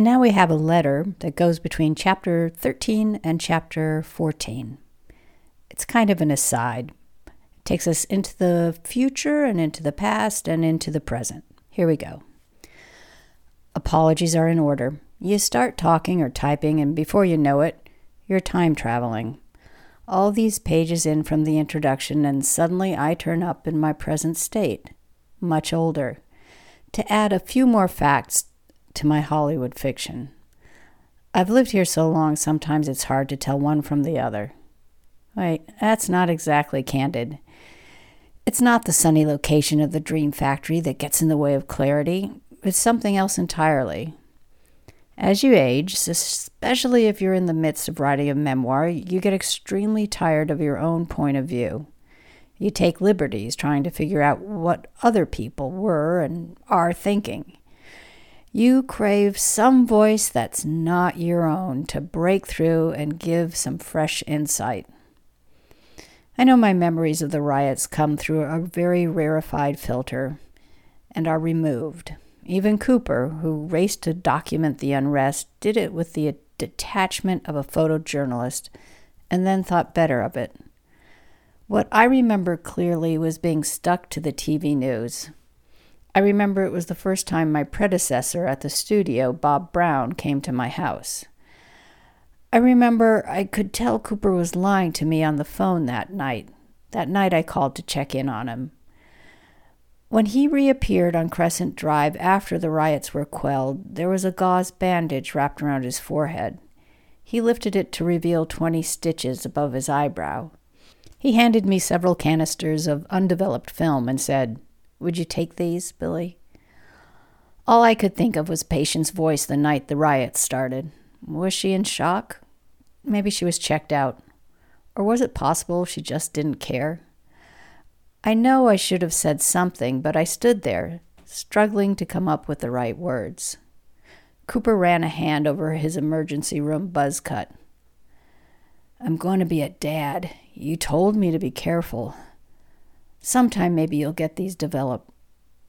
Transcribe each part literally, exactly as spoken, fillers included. And now we have a letter that goes between Chapter thirteen and Chapter fourteen. It's kind of an aside. It takes us into the future and into the past and into the present. Here we go. Apologies are in order. You start talking or typing, and before you know it, you're time traveling. All these pages in from the introduction, and suddenly I turn up in my present state, much older, to add a few more facts to my Hollywood fiction. I've lived here so long, sometimes it's hard to tell one from the other. Wait, that's not exactly candid. It's not the sunny location of the dream factory that gets in the way of clarity. It's something else entirely. As you age, especially if you're in the midst of writing a memoir, you get extremely tired of your own point of view. You take liberties trying to figure out what other people were and are thinking. You crave some voice that's not your own to break through and give some fresh insight. I know my memories of the riots come through a very rarefied filter and are removed. Even Cooper, who raced to document the unrest, did it with the detachment of a photojournalist and then thought better of it. What I remember clearly was being stuck to the T V news. I remember it was the first time my predecessor at the studio, Bob Brown, came to my house. I remember I could tell Cooper was lying to me on the phone that night. That night I called to check in on him. When he reappeared on Crescent Drive after the riots were quelled, there was a gauze bandage wrapped around his forehead. He lifted it to reveal twenty stitches above his eyebrow. He handed me several canisters of undeveloped film and said, "Would you take these, Billy?" All I could think of was Patience's voice the night the riots started. Was she in shock? Maybe she was checked out. Or was it possible she just didn't care? I know I should have said something, but I stood there, struggling to come up with the right words. Cooper ran a hand over his emergency room buzz cut. "I'm going to be a dad. You told me to be careful. Sometime maybe you'll get these developed.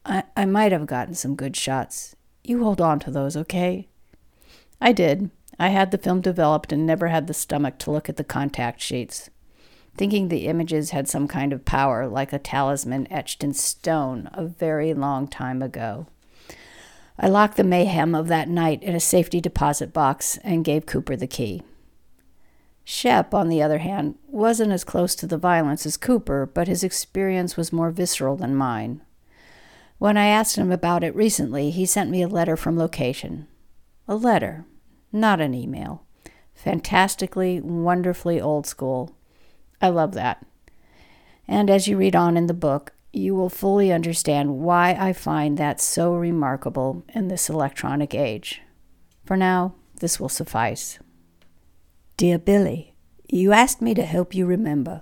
I, I might have gotten some good shots. You hold on to those, okay?" I did. I had the film developed and never had the stomach to look at the contact sheets, thinking the images had some kind of power, like a talisman etched in stone a very long time ago. I locked the mayhem of that night in a safety deposit box and gave Cooper the key. Shep, on the other hand, wasn't as close to the violence as Cooper, but his experience was more visceral than mine. When I asked him about it recently, he sent me a letter from location. A letter, not an email. Fantastically, wonderfully old school. I love that. And as you read on in the book, you will fully understand why I find that so remarkable in this electronic age. For now, this will suffice. "Dear Billy, you asked me to help you remember.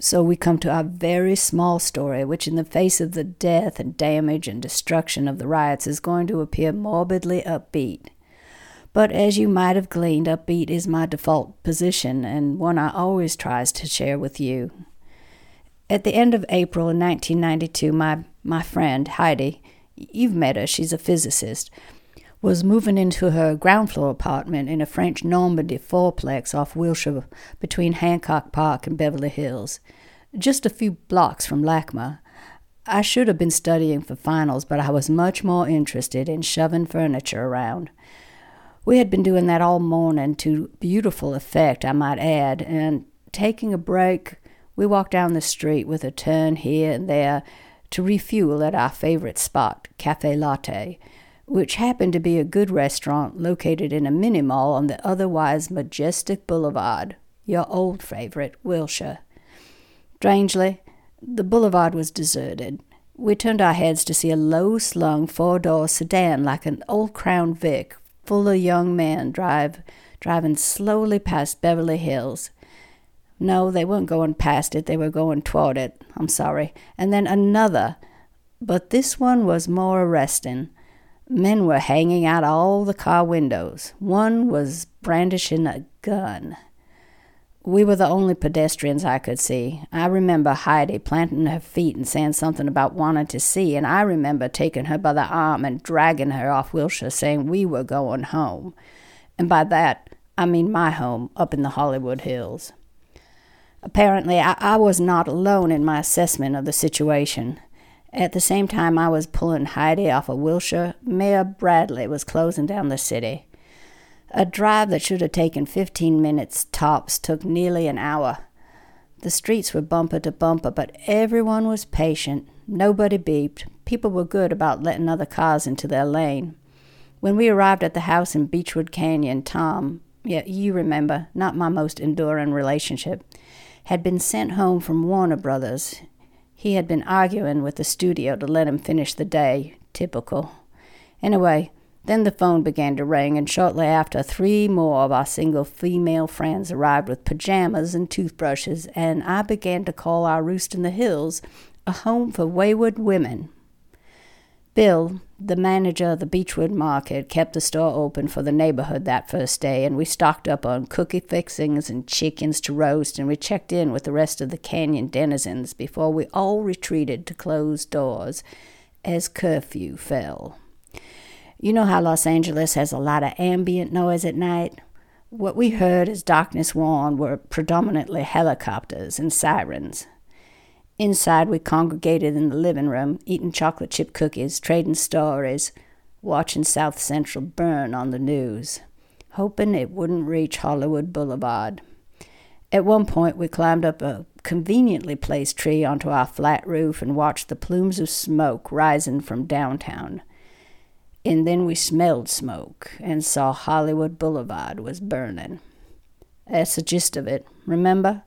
So we come to our very small story, which in the face of the death and damage and destruction of the riots is going to appear morbidly upbeat. But as you might have gleaned, upbeat is my default position and one I always tries to share with you. At the end of April in nineteen ninety-two, my, my friend, Heidi, you've met her, she's a physicist, was moving into her ground floor apartment in a French Normandy fourplex off Wilshire between Hancock Park and Beverly Hills, just a few blocks from LACMA. I should have been studying for finals, but I was much more interested in shoving furniture around. We had been doing that all morning to beautiful effect, I might add, and taking a break, we walked down the street with a turn here and there to refuel at our favorite spot, Café Latte, which happened to be a good restaurant located in a mini-mall on the otherwise majestic boulevard, your old favorite, Wilshire. Strangely, the boulevard was deserted. We turned our heads to see a low-slung four-door sedan like an old Crown Vic, full of young men drive, driving slowly past Beverly Hills. No, they weren't going past it, they were going toward it, I'm sorry. And then another, but this one was more arresting. Men were hanging out all the car windows. One was brandishing a gun. We were the only pedestrians I could see. I remember Heidi planting her feet and saying something about wanting to see, and I remember taking her by the arm and dragging her off Wilshire, saying we were going home. And by that, I mean my home up in the Hollywood Hills. Apparently, I, I was not alone in my assessment of the situation. At the same time I was pulling Heidi off of Wilshire, Mayor Bradley was closing down the city. A drive that should have taken fifteen minutes tops took nearly an hour. The streets were bumper to bumper, but everyone was patient. Nobody beeped. People were good about letting other cars into their lane. When we arrived at the house in Beechwood Canyon, Tom, yeah, you remember, not my most enduring relationship, had been sent home from Warner Brothers. He had been arguing with the studio to let him finish the day. Typical. Anyway, then the phone began to ring, and shortly after, three more of our single female friends arrived with pajamas and toothbrushes, and I began to call our roost in the hills a home for wayward women. Bill, the manager of the Beechwood Market, kept the store open for the neighborhood that first day, and we stocked up on cookie fixings and chickens to roast, and we checked in with the rest of the canyon denizens before we all retreated to closed doors as curfew fell. You know how Los Angeles has a lot of ambient noise at night? What we heard as darkness wore on were predominantly helicopters and sirens. Inside, we congregated in the living room, eating chocolate chip cookies, trading stories, watching South Central burn on the news, hoping it wouldn't reach Hollywood Boulevard. At one point, we climbed up a conveniently placed tree onto our flat roof and watched the plumes of smoke rising from downtown. And then we smelled smoke and saw Hollywood Boulevard was burning. That's the gist of it, remember?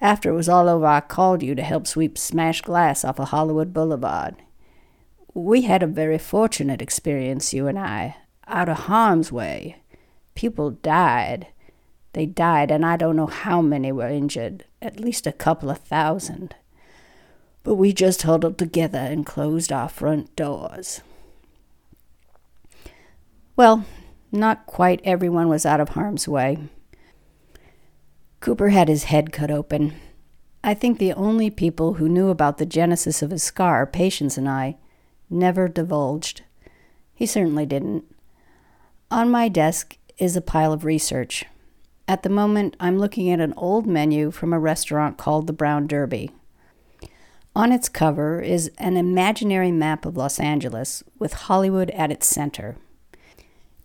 After it was all over, I called you to help sweep smashed glass off of Hollywood Boulevard. We had a very fortunate experience, you and I, out of harm's way. People died. They died, and I don't know how many were injured, at least a couple of thousand. But we just huddled together and closed our front doors. Well, not quite everyone was out of harm's way. Cooper had his head cut open. I think the only people who knew about the genesis of his scar, Patience and I, never divulged. He certainly didn't. On my desk is a pile of research. At the moment, I'm looking at an old menu from a restaurant called the Brown Derby. On its cover is an imaginary map of Los Angeles with Hollywood at its center.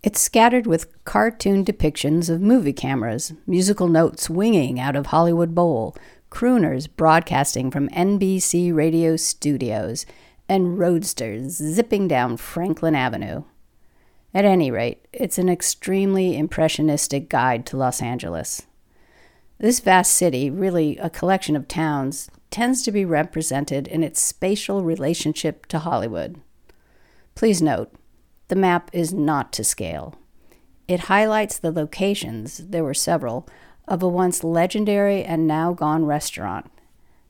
It's scattered with cartoon depictions of movie cameras, musical notes winging out of Hollywood Bowl, crooners broadcasting from N B C radio studios, and roadsters zipping down Franklin Avenue. At any rate, it's an extremely impressionistic guide to Los Angeles. This vast city, really a collection of towns, tends to be represented in its spatial relationship to Hollywood. Please note, the map is not to scale. It highlights the locations, there were several, of a once legendary and now gone restaurant.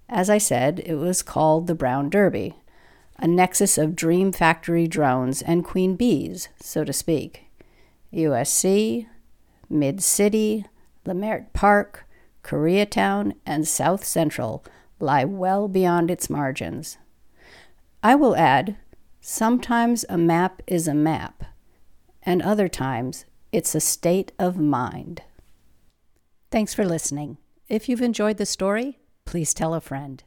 As I said, it was called the Brown Derby, a nexus of dream factory drones and queen bees, so to speak. U S C, Mid-City, Lafayette Park, Koreatown, and South Central lie well beyond its margins. I will add, sometimes a map is a map, and other times it's a state of mind. Thanks for listening. If you've enjoyed the story, please tell a friend.